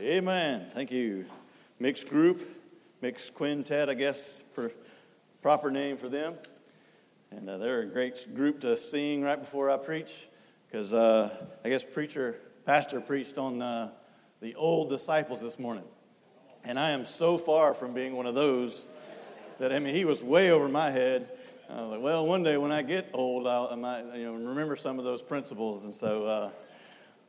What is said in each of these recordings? Amen. Thank you. Mixed group, mixed quintet, I guess, proper name for them. And they're a great group to sing right before I preach, because I guess Pastor preached on the old disciples this morning. And I am so far from being one of those that, I mean, he was way over my head. I was like, well, one day when I get old, I might remember some of those principles. And so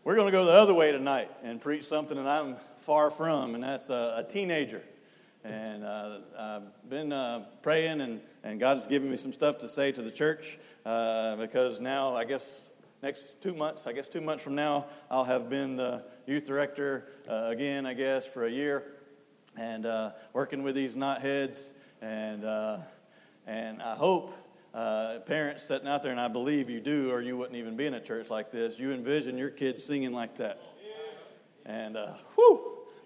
we're going to go the other way tonight and preach something that I'm far from, and that's a teenager. And I've been praying, and God has given me some stuff to say to the church, because now, I guess, next 2 months, I guess 2 months from now, I'll have been the youth director again, I guess, for a year, and working with these knotheads, and I hope parents sitting out there, and I believe you do, or you wouldn't even be in a church like this, you envision your kids singing like that. And,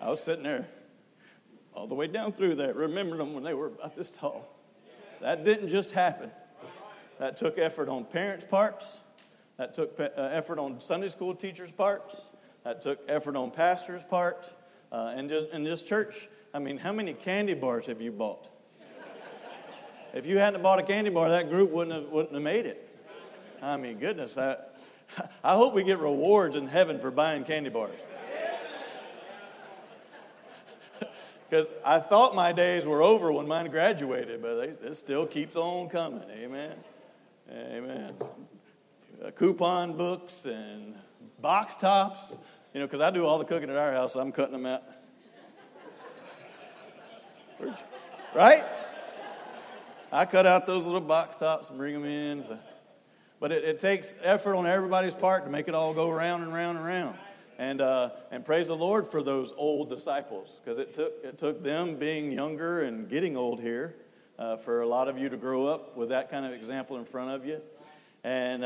I was sitting there all the way down through there, remembering them when they were about this tall. That didn't just happen. That took effort on parents' parts. That took effort on Sunday school teachers' parts. That took effort on pastors' parts. And just in this church, I mean, how many candy bars have you bought? If you hadn't bought a candy bar, that group wouldn't have made it. I mean, goodness, I hope we get rewards in heaven for buying candy bars. Because I thought my days were over when mine graduated, but it still keeps on coming. Amen. Amen. Coupon books and box tops, because I do all the cooking at our house, so I'm cutting them out. Right? I cut out those little box tops and bring them in. So. But it takes effort on everybody's part to make it all go round and round and round. And praise the Lord for those old disciples, because it took them being younger and getting old here for a lot of you to grow up with that kind of example in front of you. And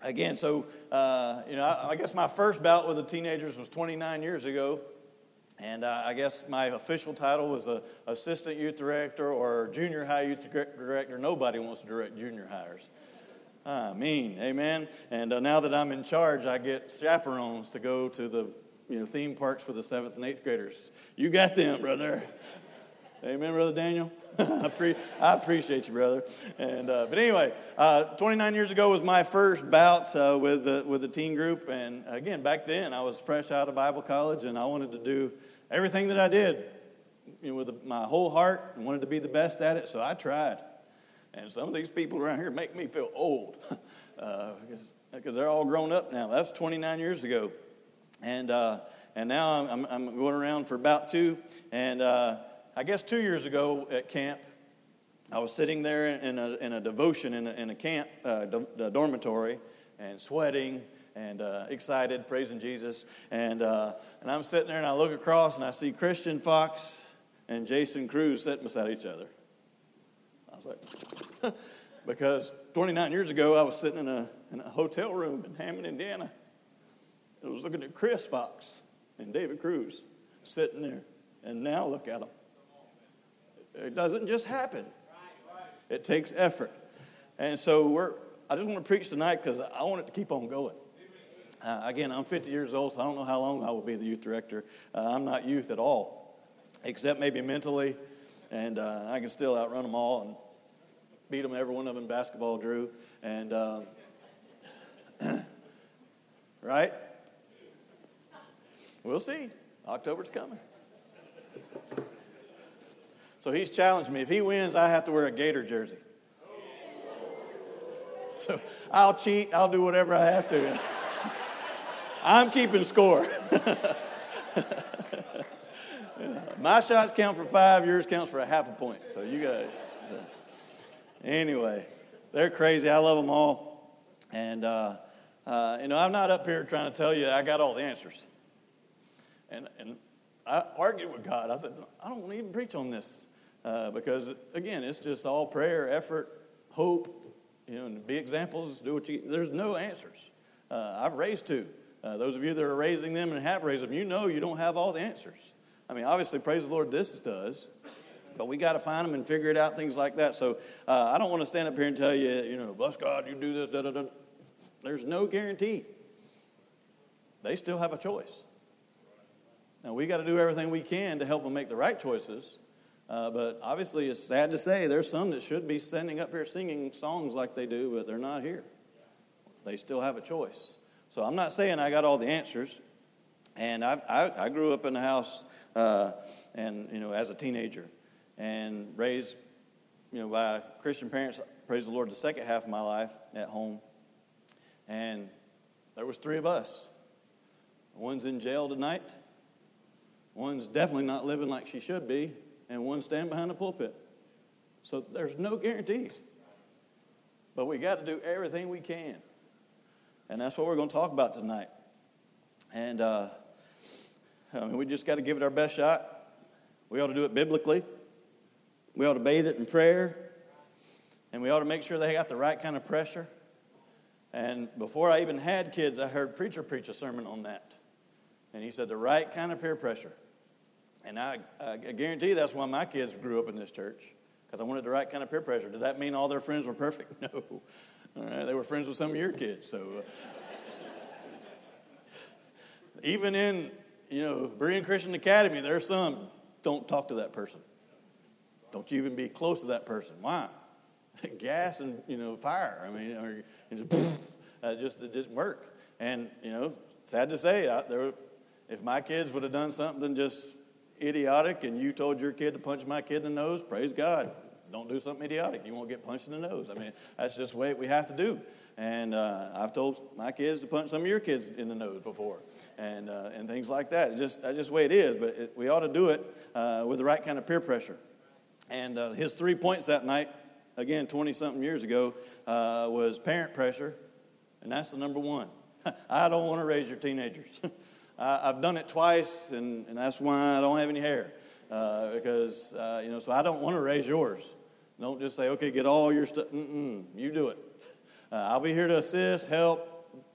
again, so I guess my first bout with the teenagers was 29 years ago. And I guess my official title was assistant youth director or junior high youth director. Nobody wants to direct junior hires. I mean, amen. And now that I'm in charge, I get chaperones to go to the theme parks for the 7th and 8th graders. You got them, brother. Amen, Brother Daniel. I appreciate you, brother. And but anyway, 29 years ago was my first bout with the teen group. And again, back then, I was fresh out of Bible college, and I wanted to do everything that I did with my whole heart, and wanted to be the best at it, so I tried. And some of these people around here make me feel old because they're all grown up now. That's 29 years ago. And now I'm going around for about two. And I guess 2 years ago at camp, I was sitting there in a devotion in a camp dormitory and sweating and excited, praising Jesus. And I'm sitting there, and I look across, and I see Christian Fox and Jason Cruz sitting beside each other. Because 29 years ago, I was sitting in a hotel room in Hammond, Indiana. I was looking at Chris Fox and David Cruz sitting there, and now look at them. It doesn't just happen. It takes effort. And so I just want to preach tonight because I want it to keep on going. Again, I'm 50 years old, so I don't know how long I will be the youth director. I'm not youth at all, except maybe mentally, and I can still outrun them all and beat them, every one of them in basketball, Drew. And, right? We'll see. October's coming. So he's challenged me. If he wins, I have to wear a Gator jersey. So I'll cheat. I'll do whatever I have to. I'm keeping score. My shots count for 5, yours counts for a half a point. So you got it. Anyway, they're crazy. I love them all. And, I'm not up here trying to tell you I got all the answers. And I argued with God. I said, I don't want to even preach on this because, again, it's just all prayer, effort, hope, and be examples, do what you... There's no answers. I've raised two. Those of you that are raising them and have raised them, you don't have all the answers. I mean, obviously, praise the Lord, this does. But we got to find them and figure it out, things like that. So I don't want to stand up here and tell you, bless God, you do this, da-da-da. There's no guarantee. They still have a choice. Now, we got to do everything we can to help them make the right choices. But obviously, it's sad to say there's some that should be standing up here singing songs like they do, but they're not here. They still have a choice. So I'm not saying I got all the answers. And I grew up in the house, and as a teenager, and raised, by Christian parents. Praise the Lord. The second half of my life at home, and there was three of us. One's in jail tonight. One's definitely not living like she should be, and one's standing behind the pulpit. So there's no guarantees. But we got to do everything we can, and that's what we're going to talk about tonight. And we just got to give it our best shot. We ought to do it biblically. We ought to bathe it in prayer. And we ought to make sure they got the right kind of pressure. And before I even had kids, I heard preacher preach a sermon on that. And he said the right kind of peer pressure. And I guarantee that's why my kids grew up in this church, because I wanted the right kind of peer pressure. Did that mean all their friends were perfect? No. All right, they were friends with some of your kids. So even in, Berean Christian Academy, there are some, don't talk to that person. Don't you even be close to that person. Why? Gas and, fire. I mean, it didn't work. And, sad to say, if my kids would have done something just idiotic and you told your kid to punch my kid in the nose, praise God. Don't do something idiotic. You won't get punched in the nose. I mean, that's just the way we have to do. And I've told my kids to punch some of your kids in the nose before, and things like that. That's just the way it is. But we ought to do it with the right kind of peer pressure. And his 3 points that night, again, 20-something years ago, was parent pressure, and that's the number one. I don't want to raise your teenagers. I've done it twice, and that's why I don't have any hair, because, so I don't want to raise yours. Don't just say, okay, get all your stuff. You do it. I'll be here to assist, help,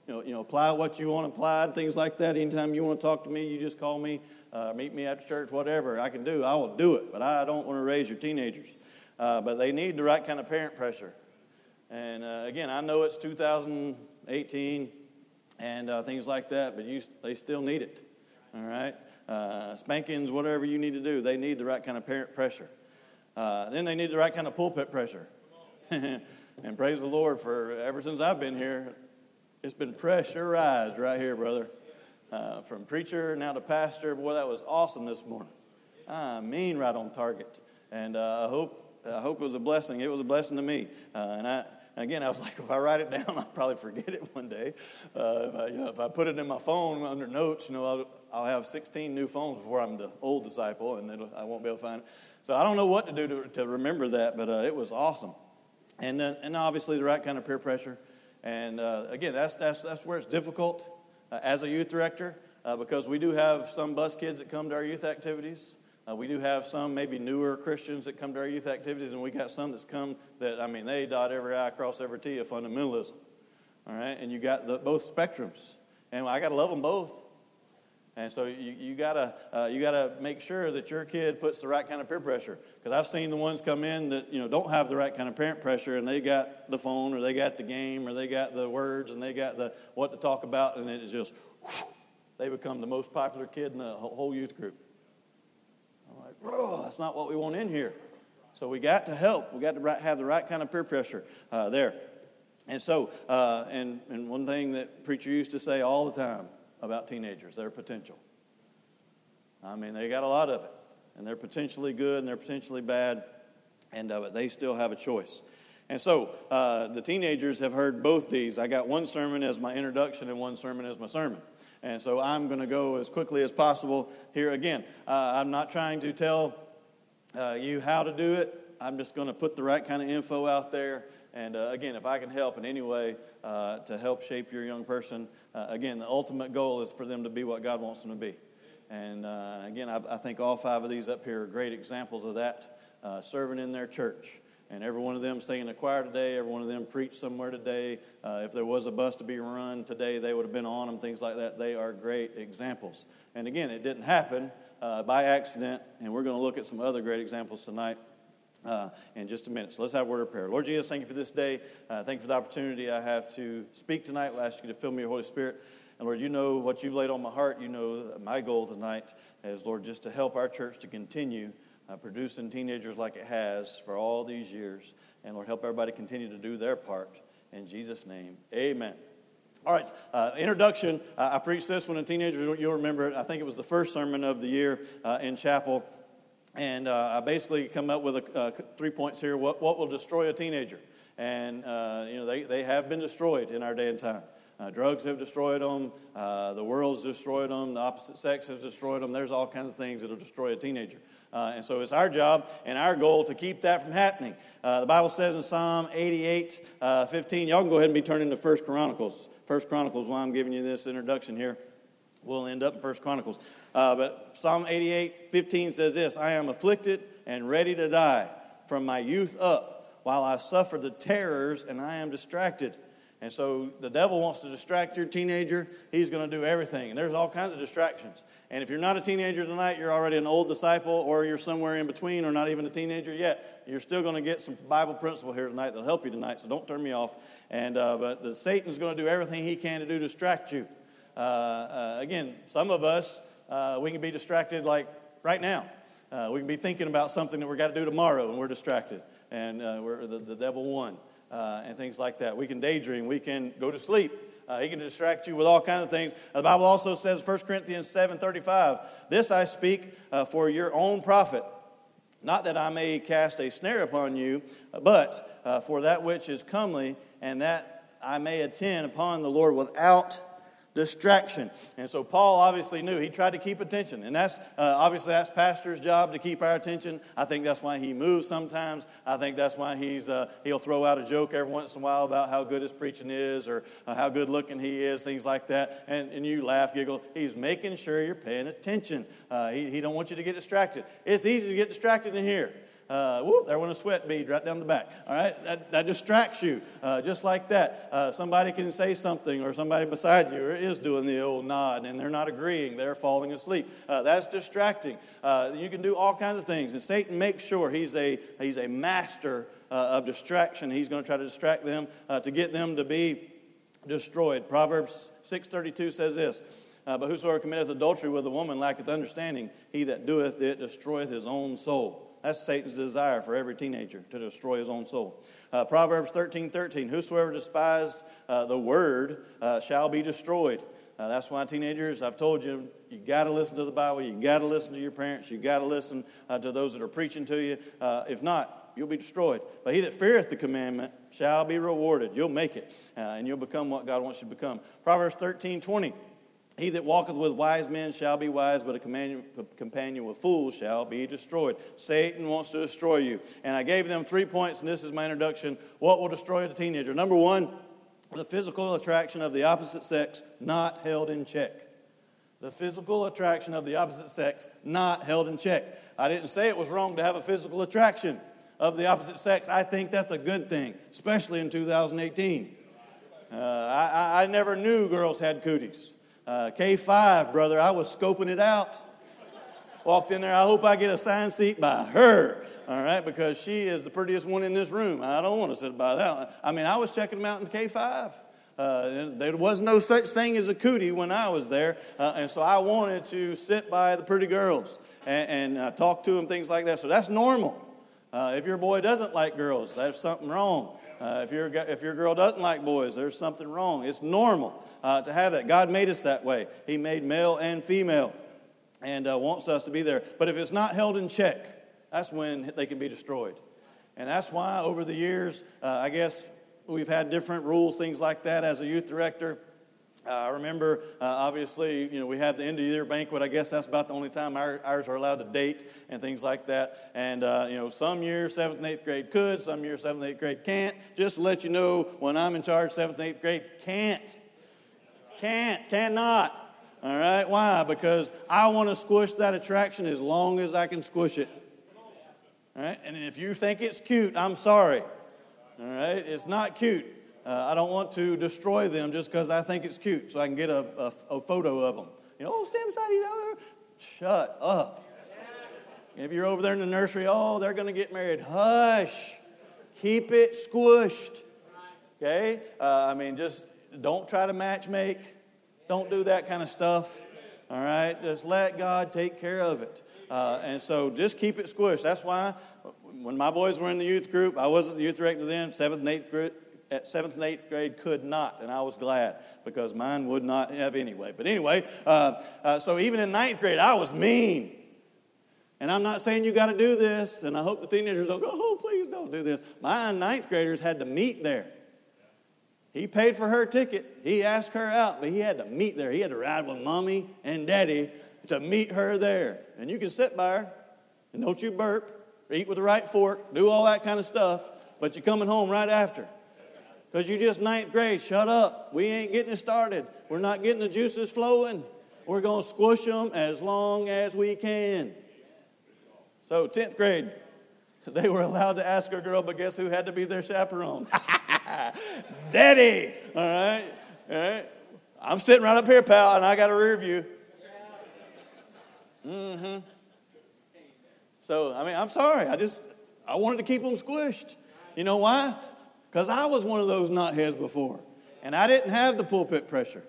apply what you want applied, things like that. Anytime you want to talk to me, you just call me, meet me after church, whatever I can do. I will do it, but I don't want to raise your teenagers. But they need the right kind of parent pressure. And, again, I know it's 2018 and things like that, but they still need it, all right? Spankings, whatever you need to do, they need the right kind of parent pressure. Then they need the right kind of pulpit pressure. And praise the Lord for ever since I've been here, it's been pressurized right here, brother. From preacher now to pastor. Boy, that was awesome this morning. I mean, right on target. And I hope it was a blessing. It was a blessing to me. I was like, if I write it down, I'll probably forget it one day. If I put it in my phone under notes, I'll have 16 new phones before I'm the old disciple, and then I won't be able to find it. So I don't know what to do to remember that, but it was awesome. And then, and obviously the right kind of peer pressure. And again, that's where it's difficult as a youth director, because we do have some bus kids that come to our youth activities. We do have some maybe newer Christians that come to our youth activities, and we got some that's come that, they dot every I, cross every T of fundamentalism, all right? And you got both spectrums, and I got to love them both. And so you gotta make sure that your kid puts the right kind of peer pressure, because I've seen the ones come in that don't have the right kind of parent pressure, and they got the phone, or they got the game, or they got the words, and they got the what to talk about, and it's just whoosh, they become the most popular kid in the whole youth group. I'm like, oh, that's not what we want in here. So we got to help. We got to have the right kind of peer pressure there. And so, and one thing that preacher used to say all the time about teenagers, their potential. They got a lot of it. And they're potentially good and they're potentially bad. And but they still have a choice. And so the teenagers have heard both these. I got one sermon as my introduction and one sermon as my sermon. And so I'm going to go as quickly as possible here again. I'm not trying to tell you how to do it. I'm just going to put the right kind of info out there. And again, if I can help in any way to help shape your young person, again, the ultimate goal is for them to be what God wants them to be. And again, I think all five of these up here are great examples of that, serving in their church. And every one of them sang in the choir today. Every one of them preached somewhere today. If there was a bus to be run today, they would have been on them, things like that. They are great examples. And again, it didn't happen by accident. And we're going to look at some other great examples tonight in just a minute. So let's have a word of prayer. Lord Jesus, thank you for this day. Thank you for the opportunity I have to speak tonight. I ask you to fill me with your Holy Spirit. And Lord, you know what you've laid on my heart. You know my goal tonight is, Lord, just to help our church to continue producing teenagers like it has for all these years. And Lord, help everybody continue to do their part. In Jesus' name, amen. All right, introduction. I preached this when a teenager, you'll remember it. I think it was the first sermon of the year in chapel. And I basically come up with 3 points here. What will destroy a teenager? And, they have been destroyed in our day and time. Drugs have destroyed them. The world's destroyed them. The opposite sex has destroyed them. There's all kinds of things that will destroy a teenager. And so it's our job and our goal to keep that from happening. The Bible says in Psalm 88, 15, y'all can go ahead and be turning to First Chronicles. First Chronicles, while I'm giving you this introduction here, we'll end up in First Chronicles. But Psalm 88, 15 says this, I am afflicted and ready to die from my youth up, while I suffer the terrors and I am distracted. And so the devil wants to distract your teenager. He's going to do everything. And there's all kinds of distractions. And if you're not a teenager tonight, you're already an old disciple, or you're somewhere in between, or not even a teenager yet. You're still going to get some Bible principle here tonight that'll help you tonight, so don't turn me off. And but the Satan's going to do everything he can to distract you. Again, some of us, we can be distracted like right now. We can be thinking about something that we've got to do tomorrow, and we're distracted. And the devil won. And things like that. We can daydream. We can go to sleep. He can distract you with all kinds of things. The Bible also says, 1 Corinthians 7, 35, this I speak for your own profit, not that I may cast a snare upon you, but for that which is comely, and that I may attend upon the Lord without distraction. And so Paul obviously knew. He tried to keep attention. And that's obviously that's pastor's job, to keep our attention. I think that's why he moves sometimes. I think that's why he'll throw out a joke every once in a while about how good his preaching is, or how good looking he is, things like that. And you laugh, giggle. He's making sure you're paying attention. He don't want you to get distracted. It's easy to get distracted in here. There went a sweat bead right down the back. All right, that distracts you just like that. Somebody can say something, or somebody beside you is doing the old nod, and they're not agreeing. They're falling asleep. That's distracting. You can do all kinds of things, and Satan makes sure he's a master of distraction. He's going to try to distract them to get them to be destroyed. Proverbs 6:32 says this. But whosoever committeth adultery with a woman lacketh understanding; he that doeth it destroyeth his own soul. That's Satan's desire for every teenager, to destroy his own soul. Proverbs 13:13, whosoever despised the word shall be destroyed. That's why teenagers, I've told you, you got to listen to the Bible. You got to listen to your parents. You got to listen to those that are preaching to you. If not, you'll be destroyed. But he that feareth the commandment shall be rewarded. You'll make it, and you'll become what God wants you to become. Proverbs 13:20. He that walketh with wise men shall be wise, but a companion with fools shall be destroyed. Satan wants to destroy you. And I gave them 3 points, and this is my introduction. What will destroy a teenager? Number one, the physical attraction of the opposite sex not held in check. The physical attraction of the opposite sex not held in check. I didn't say it was wrong to have a physical attraction of the opposite sex. I think that's a good thing, especially in 2018. I never knew girls had cooties. K5, brother, I was scoping it out. Walked in there, I hope I get a signed seat by her, all right, because she is the prettiest one in this room. I don't want to sit by that one. I mean, I was checking them out in K5. There was no such thing as a cootie when I was there, and so I wanted to sit by the pretty girls and talk to them, things like that. So that's normal. If your boy doesn't like girls, there's something wrong. If your girl doesn't like boys, there's something wrong. It's normal to have that. God made us that way. He made male and female, and wants us to be there. But if it's not held in check, that's when they can be destroyed. And that's why over the years, I guess we've had different rules, things like that. As a youth director, I remember, obviously, we had the end-of-year banquet. I guess that's about the only time ours are allowed to date and things like that. And, some years 7th and 8th grade could. Some years 7th and 8th grade can't. Just to let you know, when I'm in charge, 7th and 8th grade cannot. All right? Why? Because I want to squish that attraction as long as I can squish it. All right? And if you think it's cute, I'm sorry. All right? It's not cute. I don't want to destroy them just because I think it's cute, so I can get a photo of them. Stand beside each other. Shut up. If you're over there in the nursery, they're going to get married. Hush. Keep it squished. Okay? Just don't try to match make. Don't do that kind of stuff. All right? Just let God take care of it. And so just keep it squished. That's why when my boys were in the youth group, I wasn't the youth director then. Seventh and eighth grade could not, and I was glad because mine would not have anyway. But anyway, so even in ninth grade, I was mean. And I'm not saying you got to do this, and I hope the teenagers don't go, oh, please don't do this. My ninth graders had to meet there. He paid for her ticket. He asked her out, but he had to meet there. He had to ride with mommy and daddy to meet her there. And you can sit by her, and don't you burp, or eat with the right fork, do all that kind of stuff, but you're coming home right after. Because you're just ninth grade. Shut up. We ain't getting it started. We're not getting the juices flowing. We're going to squish them as long as we can. So 10th grade, they were allowed to ask a girl, but guess who had to be their chaperone? Daddy! All right? All right? I'm sitting right up here, pal, and I got a rear view. Mm-hmm. So, I mean, I'm sorry. I wanted to keep them squished. You know why? Because I was one of those knotheads before, and I didn't have the pulpit pressure,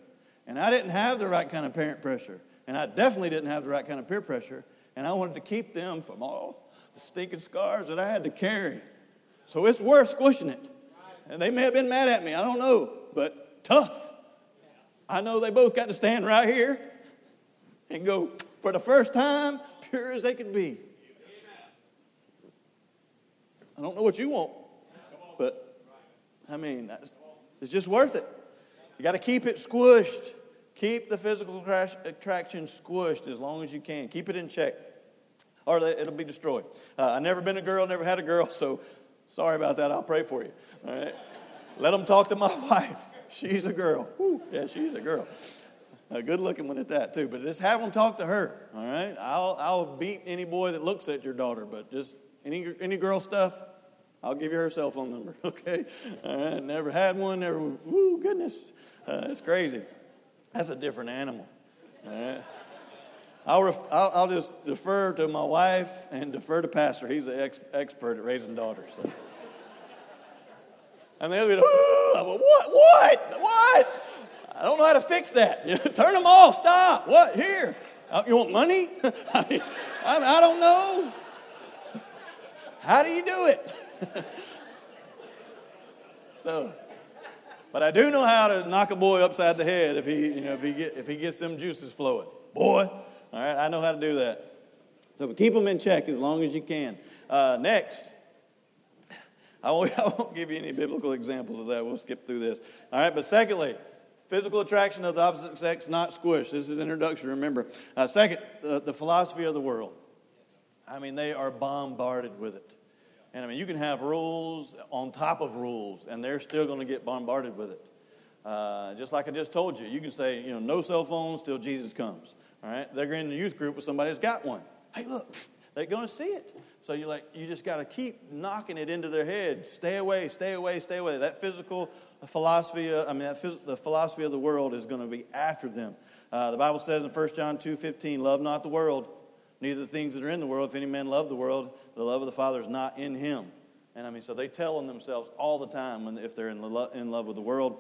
and I didn't have the right kind of parent pressure, and I definitely didn't have the right kind of peer pressure, and I wanted to keep them from all the stinking scars that I had to carry. So it's worth squishing it. And they may have been mad at me. I don't know. But tough. I know they both got to stand right here and go, for the first time, pure as they could be. I don't know what you want. But, I mean, it's just worth it. You got to keep it squished. Keep the physical attraction squished as long as you can. Keep it in check. Or it'll be destroyed. I've never been a girl, never had a girl, so sorry about that. I'll pray for you. All right? Let them talk to my wife. She's a girl. Woo. Yeah, she's a girl. A good-looking one at that, too. But just have them talk to her. All right? I'll beat any boy that looks at your daughter, but just any girl stuff, I'll give you her cell phone number. Okay? All right? Never had one. Never. Woo, goodness. It's crazy. That's a different animal. All right? I'll just defer to my wife and defer to Pastor. He's the expert at raising daughters. So. And they'll be like, what? I don't know how to fix that. Turn them off. Stop. What? Here. You want money? I don't know. How do you do it? So, but I do know how to knock a boy upside the head if he gets them juices flowing. Boy. All right, I know how to do that. So keep them in check as long as you can. Next, I won't give you any biblical examples of that. We'll skip through this. All right, but secondly, physical attraction of the opposite sex not squished. This is introduction, remember. Second, the philosophy of the world. I mean, they are bombarded with it. And I mean, you can have rules on top of rules, and they're still going to get bombarded with it. Just like I just told you, you can say, no cell phones till Jesus comes. All right, they're in the youth group with somebody that's got one. Hey, look, they're going to see it. So you just got to keep knocking it into their head. Stay away, stay away, stay away. That physical philosophy, the philosophy of the world is going to be after them. The Bible says in 1 John 2, 15, love not the world, neither the things that are in the world. If any man love the world, the love of the Father is not in him. And I mean, so they tell on themselves all the time if they're in love with the world.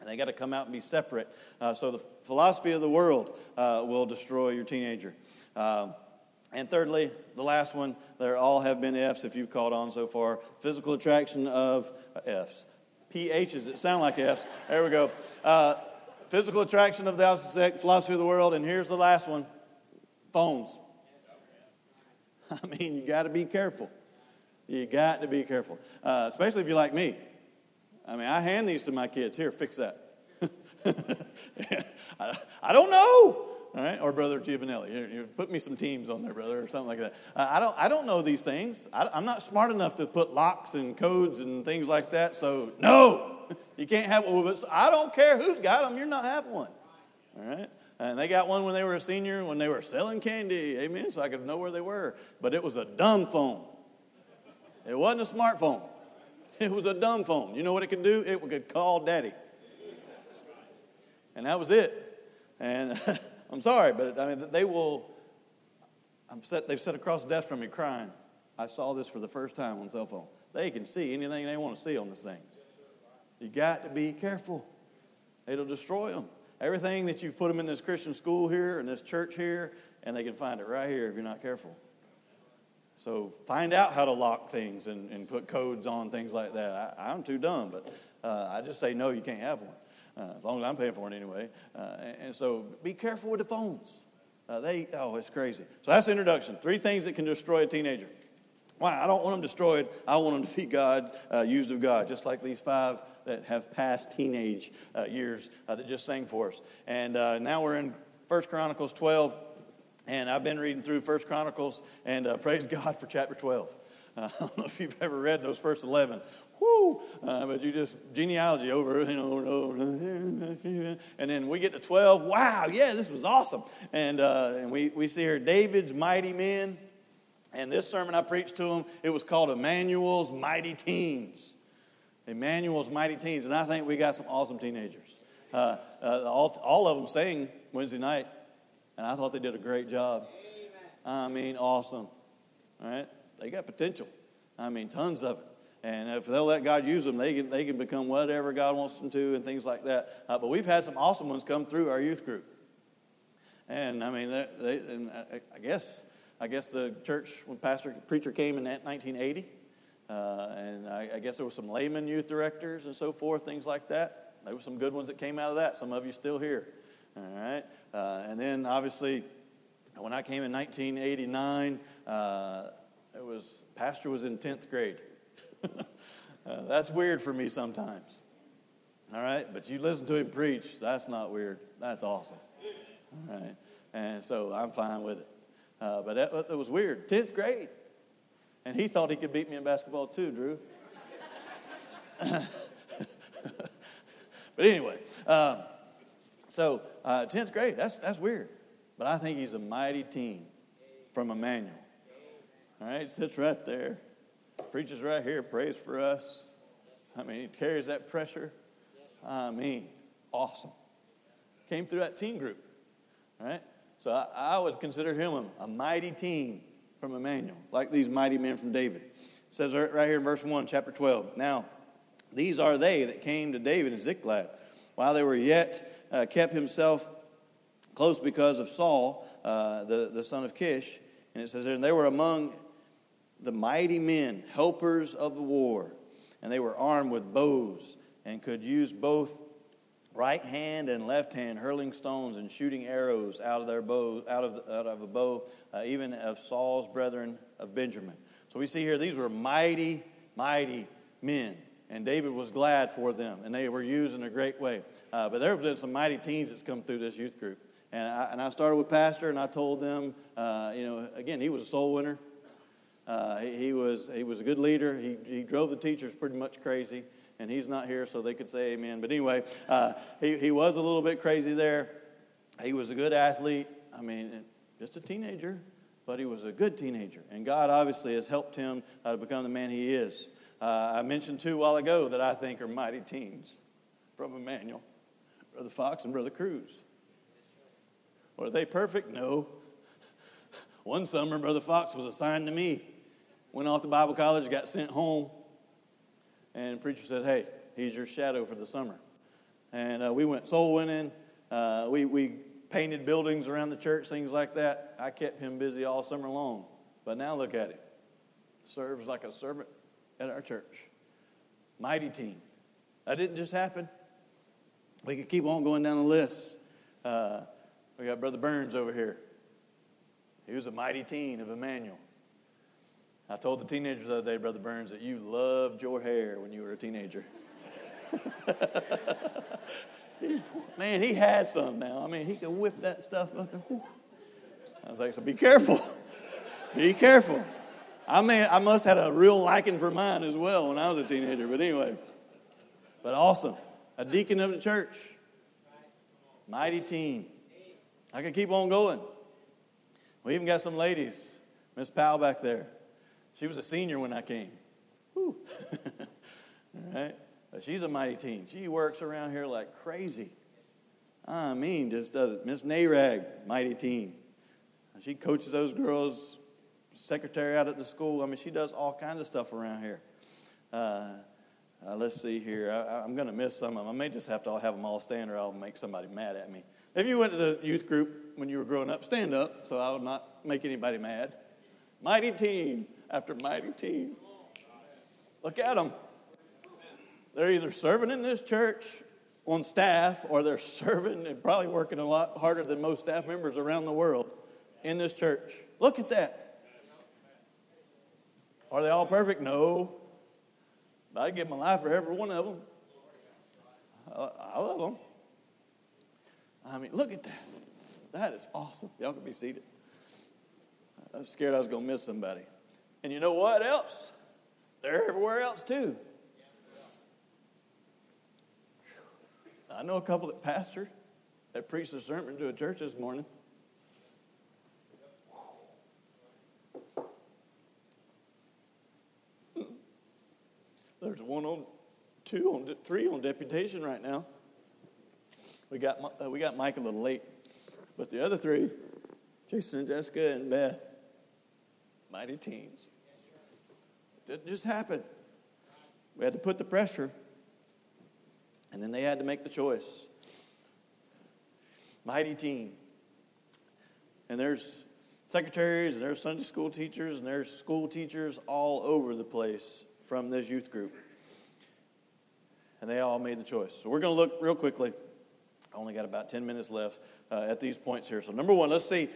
And they got to come out and be separate. So the philosophy of the world will destroy your teenager. And thirdly, the last one, there all have been F's if you've caught on so far. Physical attraction of F's. PHs that sound like F's. There we go. Physical attraction of the opposite sex, philosophy of the world. And here's the last one, phones. I mean, you got to be careful. You got to be careful. Especially if you're like me. I mean, I hand these to my kids. Here, fix that. I don't know. All right? Or Brother Giovanelli. You put me some teams on there, brother, or something like that. I don't know these things. I'm not smart enough to put locks and codes and things like that. So, no. You can't have one. I don't care who's got them. You're not having one. All right? And they got one when they were a senior, when they were selling candy. Amen? So I could know where they were. But it was a dumb phone. It wasn't a smartphone. It was a dumb phone. You know what it could do? It could call daddy. And that was it. And I'm sorry, but I mean, they've sat across the desk from me crying. I saw this for the first time on cell phone. They can see anything they want to see on this thing. You got to be careful. It'll destroy them. Everything that you've put them in this Christian school here and this church here, and they can find it right here if you're not careful. So find out how to lock things and put codes on things like that. I'm too dumb, but I just say, no, you can't have one, as long as I'm paying for it anyway. And so be careful with the phones. It's crazy. So that's the introduction. 3 things that can destroy a teenager. Why? I don't want them destroyed. I want them to be God, used of God, just like these 5 that have passed teenage years that just sang for us. And now we're in 1 Chronicles 12, and I've been reading through 1 Chronicles, and praise God for chapter 12. I don't know if you've ever read those first 11. Woo! But you just genealogy over, and then we get to 12. Wow, yeah, this was awesome. And we see here David's mighty men. And this sermon I preached to them, it was called Immanuel's Mighty Teens. Immanuel's Mighty Teens. And I think we got some awesome teenagers. All of them sang Wednesday night, and I thought they did a great job. I mean, awesome. All right? They got potential. I mean, tons of it. And if they'll let God use them, they can become whatever God wants them to and things like that. But we've had some awesome ones come through our youth group. And, I mean, I guess the church, when preacher came in 1980, and I guess there were some layman youth directors and so forth, things like that. There were some good ones that came out of that. Some of you still here, all right? And then, obviously, when I came in 1989, pastor was in 10th grade. That's weird for me sometimes, all right? But you listen to him preach, that's not weird. That's awesome, all right? And so I'm fine with it. But it was weird. 10th grade. And he thought he could beat me in basketball too, Drew. But anyway, so 10th grade, that's weird. But I think he's a mighty teen from Emmanuel. All right, sits right there, preaches right here, prays for us. I mean, he carries that pressure. I mean, awesome. Came through that teen group, all right? So I would consider him a mighty teen from Emmanuel, like these mighty men from David. It says right here in verse 1, chapter 12. Now, these are they that came to David in Ziklag, while they were yet kept himself close because of Saul, the son of Kish. And it says there, and they were among the mighty men, helpers of the war. And they were armed with bows and could use both right hand and left hand, hurling stones and shooting arrows out of their bow, out of a bow, even of Saul's brethren of Benjamin. So we see here these were mighty, mighty men, and David was glad for them, and they were used in a great way. But there have been some mighty teens that's come through this youth group, and I started with pastor, and I told them, again, he was a soul winner. He was a good leader. He drove the teachers pretty much crazy. And he's not here, so they could say amen. But anyway, he was a little bit crazy there. He was a good athlete. I mean, just a teenager, but he was a good teenager. And God obviously has helped him to become the man he is. I mentioned 2 a while ago that I think are mighty teens from Emmanuel, Brother Fox and Brother Cruz. Well, are they perfect? No. One summer, Brother Fox was assigned to me. Went off to Bible college, got sent home. And the preacher said, hey, he's your shadow for the summer. And we went soul winning. We painted buildings around the church, things like that. I kept him busy all summer long. But now look at him. Serves like a servant at our church. Mighty team. That didn't just happen. We could keep on going down the list. We got Brother Burns over here. He was a mighty teen of Emmanuel. I told the teenagers the other day, Brother Burns, that you loved your hair when you were a teenager. Man, he had some now. I mean, he could whip that stuff up. I was like, so be careful. Be careful. I must have had a real liking for mine as well when I was a teenager. But anyway, but awesome. A deacon of the church. Mighty teen. I could keep on going. We even got some ladies. Miss Powell back there. She was a senior when I came. Whew. All right? But she's a mighty teen. She works around here like crazy. I mean, just does it. Miss Narag, mighty teen. She coaches those girls, secretary out at the school. I mean, she does all kinds of stuff around here. Let's see here. I'm going to miss some of them. I may just have to have them all stand, or I'll make somebody mad at me. If you went to the youth group when you were growing up, stand up so I will not make anybody mad. Mighty team after mighty team. Look at them. They're either serving in this church on staff, or they're serving and probably working a lot harder than most staff members around the world in this church. Look at that. Are they all perfect? No. But I'd give my life for every one of them. I love them. I mean, look at that. That is awesome. Y'all can be seated. I was scared I was going to miss somebody. And you know what else? They're everywhere else too. I know a couple that pastored that preached a sermon to a church this morning. There's one on, two on, three on deputation right now. We got Mike a little late, but the other three, Jason and Jessica and Beth, mighty teams. It didn't just happen. We had to put the pressure, and then they had to make the choice. Mighty team. And there's secretaries, and there's Sunday school teachers, and there's school teachers all over the place from this youth group. And they all made the choice. So we're going to look real quickly. I only got about 10 minutes left at these points here. So number one, let's see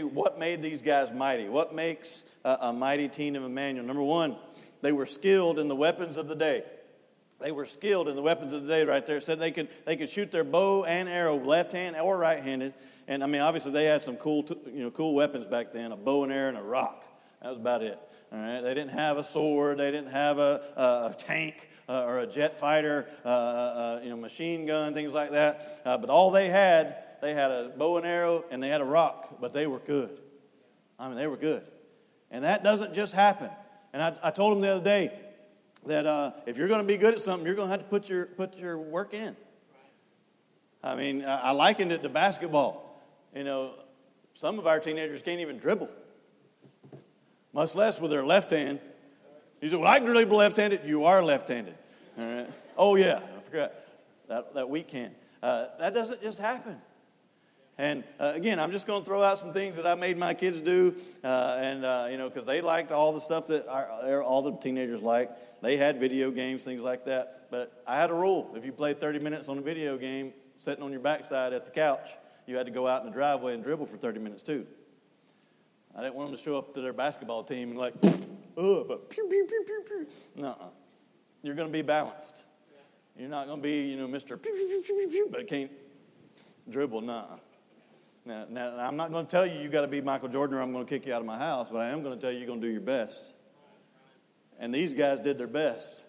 what made these guys mighty. What makes a mighty team of Emmanuel? Number one, they were skilled in the weapons of the day. They were skilled in the weapons of the day right there. It said they could shoot their bow and arrow, left hand or right-handed. And, I mean, obviously they had some cool weapons back then, a bow and arrow and a rock. That was about it. All right? They didn't have a sword. They didn't have a tank or a jet fighter, machine gun, things like that. But all they had a bow and arrow and they had a rock. But they were good. I mean, they were good. And that doesn't just happen. And I told them the other day, that if you're going to be good at something, you're going to have to put your work in. I mean, I likened it to basketball. You know, some of our teenagers can't even dribble, much less with their left hand. You say, "Well, I can dribble left-handed." You are left-handed. All right. Oh yeah, I forgot that we can. That doesn't just happen. And again, I'm just going to throw out some things that I made my kids do, because they liked all the stuff that all the teenagers like. They had video games, things like that. But I had a rule: if you played 30 minutes on a video game, sitting on your backside at the couch, you had to go out in the driveway and dribble for 30 minutes too. I didn't want them to show up to their basketball team and like, oh, but pew pew pew pew pew. Nuh-uh. You're going to be balanced. You're not going to be, Mr. Pew pew pew pew pew, but can't dribble. Nuh-uh. Now, I'm not going to tell you got to be Michael Jordan or I'm going to kick you out of my house, but I am going to tell you you're going to do your best. And these guys did their best.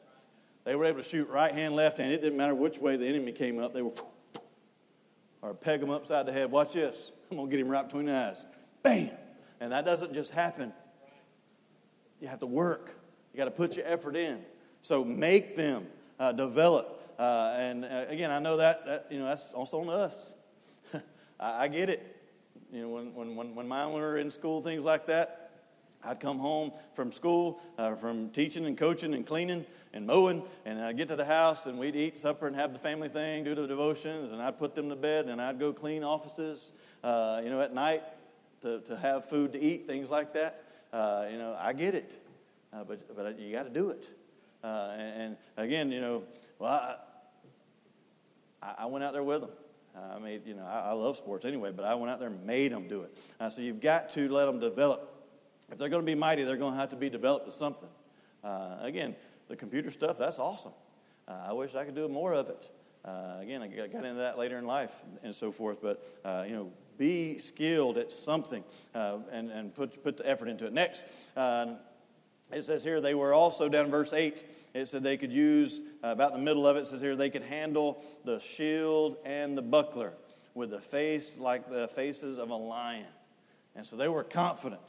They were able to shoot right hand, left hand. It didn't matter which way the enemy came up. They were, or peg him upside the head. Watch this. I'm going to get him right between the eyes. Bam! And that doesn't just happen. You have to work. You got to put your effort in. So make them develop. Again, I know that that's also on us. I get it. When mine were in school, things like that, I'd come home from school, from teaching and coaching and cleaning and mowing, and I'd get to the house and we'd eat supper and have the family thing, do the devotions, and I'd put them to bed, and I'd go clean offices, at night to have food to eat, things like that. I get it, but you got to do it. I went out there with them. I mean, I love sports anyway, but I went out there and made them do it. So you've got to let them develop. If they're going to be mighty, they're going to have to be developed to something. Again, the computer stuff, that's awesome. I wish I could do more of it. Again, I got into that later in life and so forth, but, be skilled at something and put the effort into it. Next, it says here they were also, down in verse 8, it said they could use, about in the middle of it, it says here they could handle the shield and the buckler with a face like the faces of a lion. And so they were confident.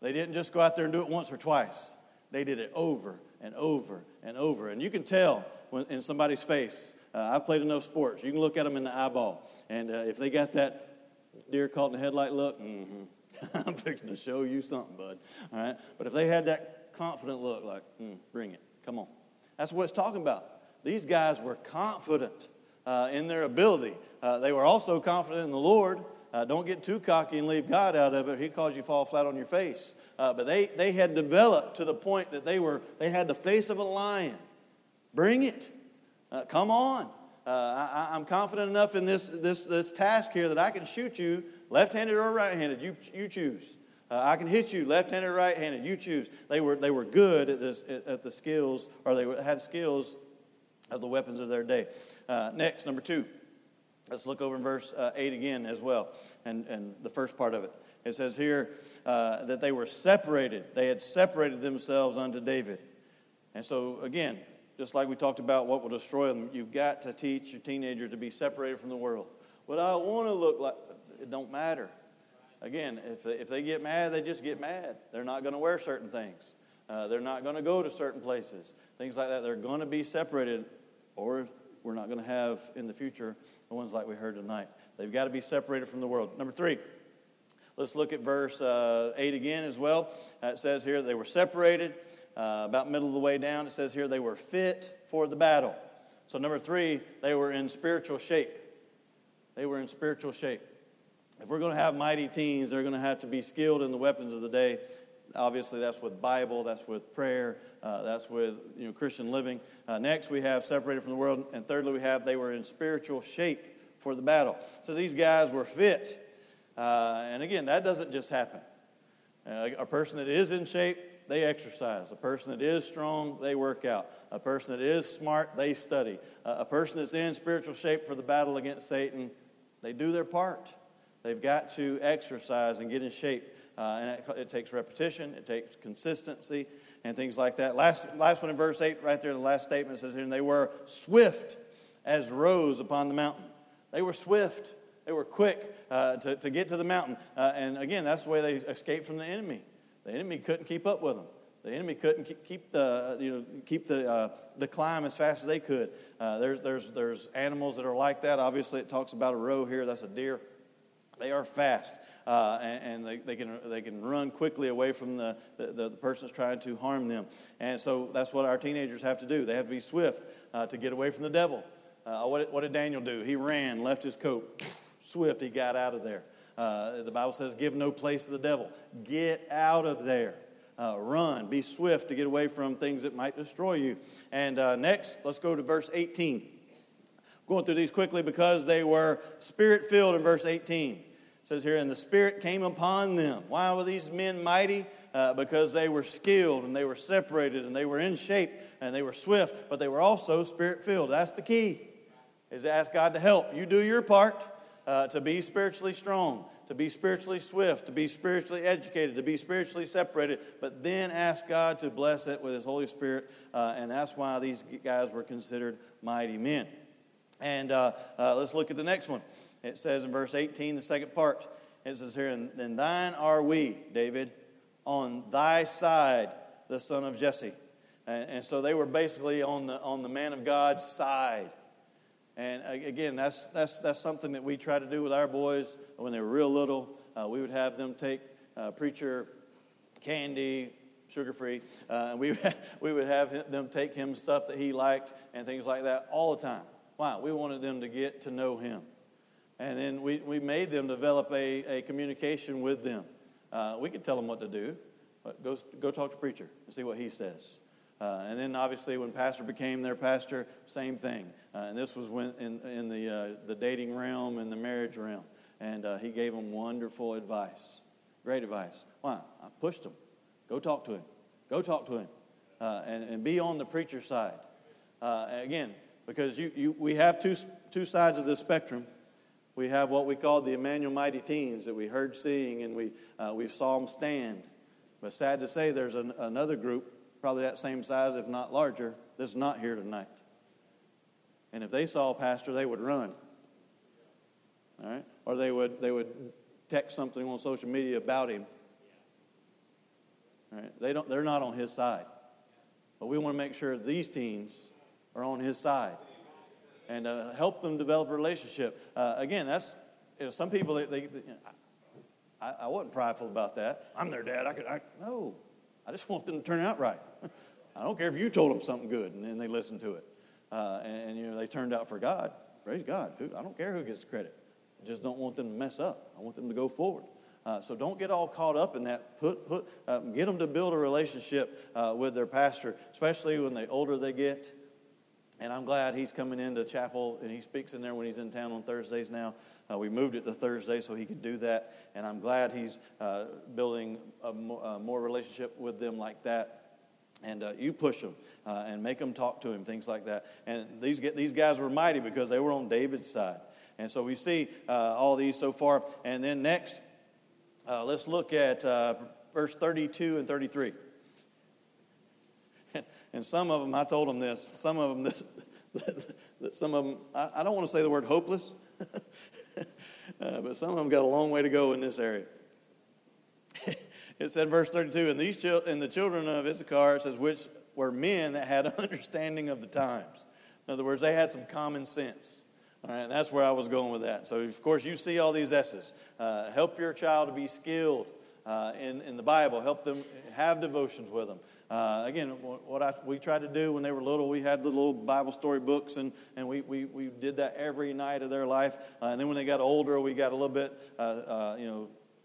They didn't just go out there and do it once or twice. They did it over and over and over. And you can tell in somebody's face. I've played enough sports. You can look at them in the eyeball. And if they got that deer caught in the headlight look, I'm fixing to show you something, bud. All right? But if they had that confident look, like, bring it, come on. That's what it's talking about. These guys were confident in their ability. They were also confident in the Lord. Don't get too cocky and leave God out of it. He calls you to fall flat on your face. But they had developed to the point that they had the face of a lion. Bring it. Come on. I'm confident enough in this task here that I can shoot you left-handed or right-handed. You choose. I can hit you left-handed or right-handed. You choose. They were good at the skills, or they had skills of the weapons of their day. Next, number two. Let's look over in verse 8 again as well, and the first part of it. It says here that they were separated. They had separated themselves unto David. And so, again, just like we talked about what will destroy them, you've got to teach your teenager to be separated from the world. What I want to look like, it don't matter. Again, if they get mad, they just get mad. They're not going to wear certain things. They're not going to go to certain places. Things like that. They're going to be separated, or we're not going to have in the future the ones like we heard tonight. They've got to be separated from the world. Number three, let's look at verse 8 again as well. It says here they were separated. About middle of the way down, it says here they were fit for the battle. So number three, they were in spiritual shape. They were in spiritual shape. If we're going to have mighty teens, they're going to have to be skilled in the weapons of the day. Obviously, that's with Bible, that's with prayer, that's with Christian living. Next, we have separated from the world. And thirdly, we have they were in spiritual shape for the battle. So these guys were fit. And again, that doesn't just happen. A person that is in shape, they exercise. A person that is strong, they work out. A person that is smart, they study. A person that's in spiritual shape for the battle against Satan, they do their part. They've got to exercise and get in shape. And it takes repetition, it takes consistency, and things like that. Last one in verse 8, right there, the last statement says here, and they were swift as roes upon the mountain. They were swift. They were quick to get to the mountain. And again, that's the way they escaped from the enemy. The enemy couldn't keep up with them. The enemy couldn't keep the climb as fast as they could. There's animals that are like that. Obviously, it talks about a roe here. That's a deer. They are fast, and they can run quickly away from the person that's trying to harm them. And so that's what our teenagers have to do. They have to be swift to get away from the devil. What did Daniel do? He ran, left his coat, swift. He got out of there. The Bible says, give no place to the devil. Get out of there. Run. Be swift to get away from things that might destroy you. And next, let's go to verse 18. I'm going through these quickly because they were spirit-filled in verse 18. It says here, and the Spirit came upon them. Why were these men mighty? Because they were skilled, and they were separated, and they were in shape, and they were swift, but they were also spirit-filled. That's the key, is to ask God to help. You do your part. To be spiritually strong, to be spiritually swift, to be spiritually educated, to be spiritually separated, but then ask God to bless it with His Holy Spirit, and that's why these guys were considered mighty men. And let's look at the next one. It says in verse 18, the second part, it says here, and thine are we, David, on thy side, the son of Jesse. And so they were basically on the man of God's side. And again, that's something that we try to do with our boys when they were real little. We would have them take preacher candy, sugar-free, and we would have them take him stuff that he liked and things like that all the time. Why? We wanted them to get to know him, and then we made them develop a communication with them. We could tell them what to do, but go talk to preacher and see what he says. And then, obviously, when pastor became their pastor, same thing. And this was when in the dating realm and the marriage realm. And he gave them wonderful advice, great advice. Why? I pushed them. Go talk to him, and be on the preacher's side. Again, because we have two sides of the spectrum. We have what we call the Emmanuel Mighty Teens that we heard seeing, and we saw them stand. But sad to say, there's another group, probably that same size, if not larger, that's not here tonight. And if they saw a pastor, they would run. All right? Or they would text something on social media about him. All right? They're not on his side. But we want to make sure these teens are on his side and help them develop a relationship. Again, that's some people. I wasn't prideful about that. I'm their dad. I could. No. I just want them to turn out right. I don't care if you told them something good, and then they listened to it. And they turned out for God. Praise God. I don't care who gets the credit. I just don't want them to mess up. I want them to go forward. So don't get all caught up in that. Get them to build a relationship with their pastor, especially when the older they get. And I'm glad he's coming into chapel, and he speaks in there when he's in town on Thursdays now. We moved it to Thursday so he could do that. And I'm glad he's building a more relationship with them like that. And you push them and make them talk to him, things like that. And these guys were mighty because they were on David's side. And so we see all these so far. And then next, let's look at verse 32 and 33. And some of them, I told them this. Some of them, I don't want to say the word hopeless, but some of them got a long way to go in this area. It said in verse 32, and the children of Issachar, it says, which were men that had an understanding of the times. In other words, they had some common sense. All right, and that's where I was going with that. So, of course, you see all these S's. Help your child to be skilled in the Bible. Help them have devotions with them. Again, we tried to do when they were little, we had the little Bible story books, and we did that every night of their life. And then when they got older, we got a little bit,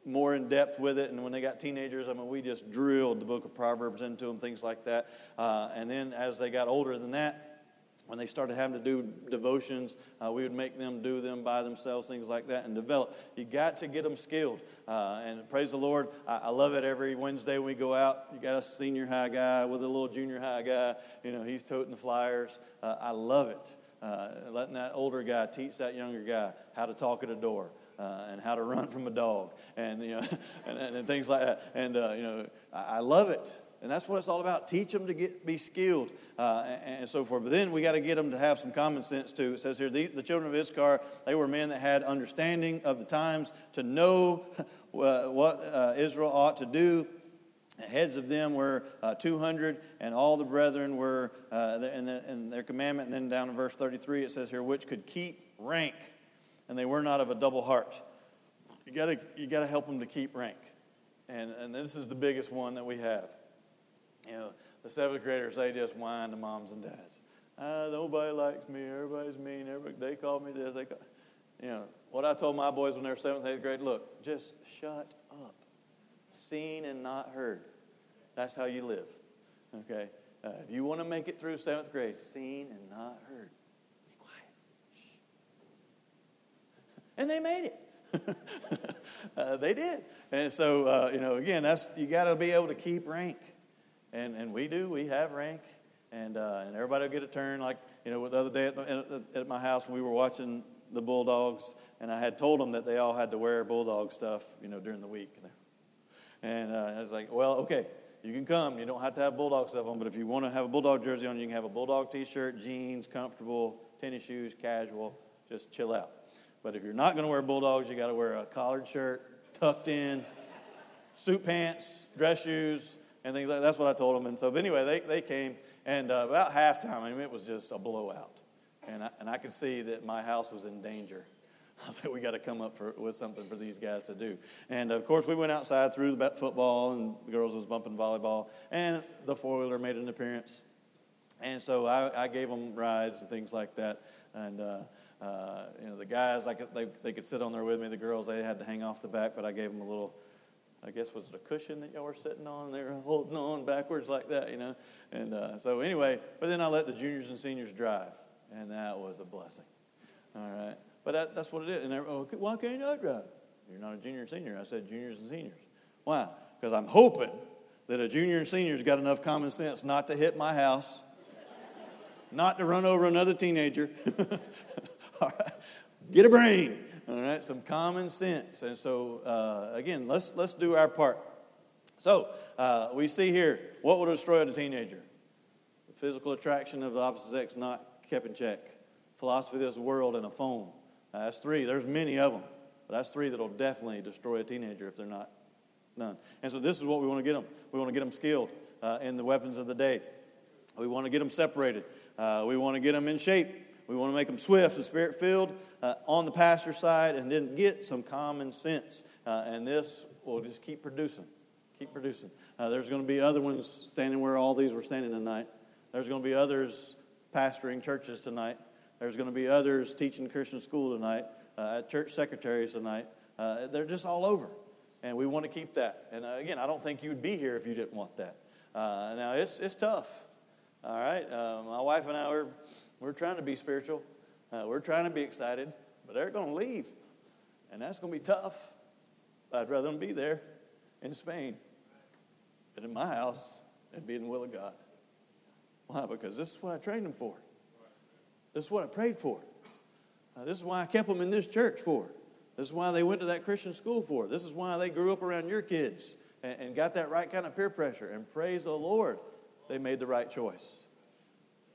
more in depth with it. And when they got teenagers, we just drilled the book of Proverbs into them, things like that. And then as they got older than that, when they started having to do devotions, we would make them do them by themselves, things like that, and develop. You got to get them skilled. And praise the Lord, I love it every Wednesday when we go out. You got a senior high guy with a little junior high guy. You know, he's toting the flyers. I love it. Letting that older guy teach that younger guy how to talk at a door. And how to run from a dog, and things like that. And I love it, and that's what it's all about. Teach them to be skilled, and so forth. But then we got to get them to have some common sense too. It says here, the children of Issachar, they were men that had understanding of the times, to know what Israel ought to do. The heads of them were 200, and all the brethren were in their commandment. And then down in verse 33, it says here, which could keep rank. And they were not of a double heart. You gotta help them to keep rank, and this is the biggest one that we have. You know, the seventh graders, they just whine to moms and dads. Nobody likes me. Everybody's mean. They call me this. What I told my boys when they were seventh, eighth grade. Look, just shut up. Seen and not heard. That's how you live. Okay. If you want to make it through seventh grade, seen and not heard. And they made it. They did. And so, again, you got to be able to keep rank. And we do. We have rank. And everybody will get a turn. Like, the other day at my house, we were watching the Bulldogs, and I had told them that they all had to wear Bulldog stuff, during the week. And I was like, well, okay, you can come. You don't have to have Bulldog stuff on, but if you want to have a Bulldog jersey on, you can have a Bulldog T-shirt, jeans, comfortable, tennis shoes, casual, just chill out. But if you're not going to wear Bulldogs, you got to wear a collared shirt, tucked in, suit pants, dress shoes, and things like that. That's what I told them. And so, but anyway, they came, and about halftime, it was just a blowout. And I could see that my house was in danger. I was like, we got to come up with something for these guys to do. And, of course, we went outside, threw the football, and the girls was bumping volleyball, and the four-wheeler made an appearance. And so I gave them rides and things like that, and the guys, they could sit on there with me. The girls, they had to hang off the back, but I gave them a little, I guess, was it a cushion that y'all were sitting on? They were holding on backwards like that, And so anyway, but then I let the juniors and seniors drive, and that was a blessing. All right. But that's what it is. And why can't I drive? You're not a junior and senior. I said juniors and seniors. Why? Because I'm hoping that a junior and senior's got enough common sense not to hit my house, not to run over another teenager. All right. Get a brain, all right? Some common sense. And so, again, let's do our part. So, we see here, what will destroy a teenager? The physical attraction of the opposite sex not kept in check. Philosophy of this world and a phone. That's three. There's many of them. But that's three that will definitely destroy a teenager if they're not done. And so this is what we want to get them. We want to get them skilled in the weapons of the day. We want to get them separated. We want to get them in shape. We want to make them swift and spirit-filled on the pasture side, and then get some common sense. And this will just keep producing, Keep producing. There's going to be other ones standing where all these were standing tonight. There's going to be others pastoring churches tonight. There's going to be others teaching Christian school tonight, church secretaries tonight. They're just all over, and we want to keep that. And, again, I don't think you'd be here if you didn't want that. Now, it's tough, all right? My wife and I, we're trying to be spiritual. We're trying to be excited, but they're going to leave, and that's going to be tough. I'd rather them be there in Spain than in my house and be in the will of God. Why? Because this is what I trained them for. This is what I prayed for. This is why I kept them in this church for. This is why they went to that Christian school for. This is why they grew up around your kids and got that right kind of peer pressure. And praise the Lord, they made the right choice.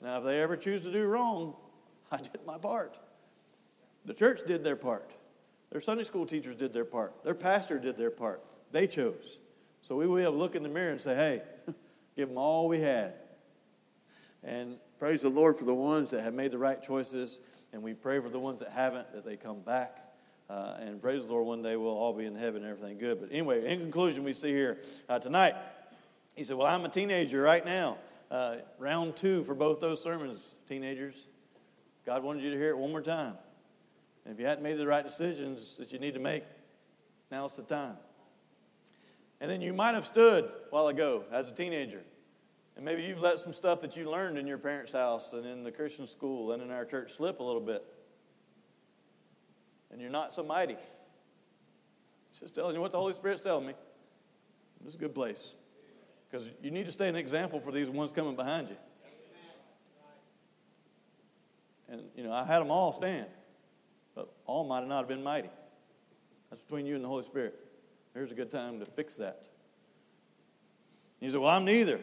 Now, if they ever choose to do wrong, I did my part. The church did their part. Their Sunday school teachers did their part. Their pastor did their part. They chose. So we will have to look in the mirror and say, hey, give them all we had. And praise the Lord for the ones that have made the right choices. And we pray for the ones that haven't, that they come back. And praise the Lord, one day we'll all be in heaven and everything good. But anyway, in conclusion, we see here tonight, he said, well, I'm a teenager right now. Round two for both those sermons, teenagers. God wanted you to hear it one more time. And if you hadn't made the right decisions that you need to make, now's the time. And then you might have stood a while ago as a teenager. And maybe you've let some stuff that you learned in your parents' house and in the Christian school and in our church slip a little bit. And you're not so mighty. Just telling you what the Holy Spirit's telling me. This is a good place. Because you need to stay an example for these ones coming behind you. And, you know, I had them all stand. But all might have not have been mighty. That's between you and the Holy Spirit. Here's a good time to fix that. And you say, well, I'm neither.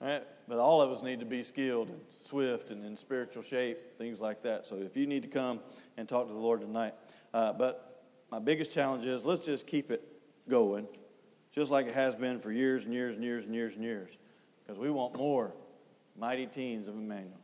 All right? But all of us need to be skilled and swift and in spiritual shape, things like that. So if you need to come and talk to the Lord tonight. But my biggest challenge is let's just keep it going, just like it has been for years and years and years and years and years. Because we want more mighty teens of Emmanuel.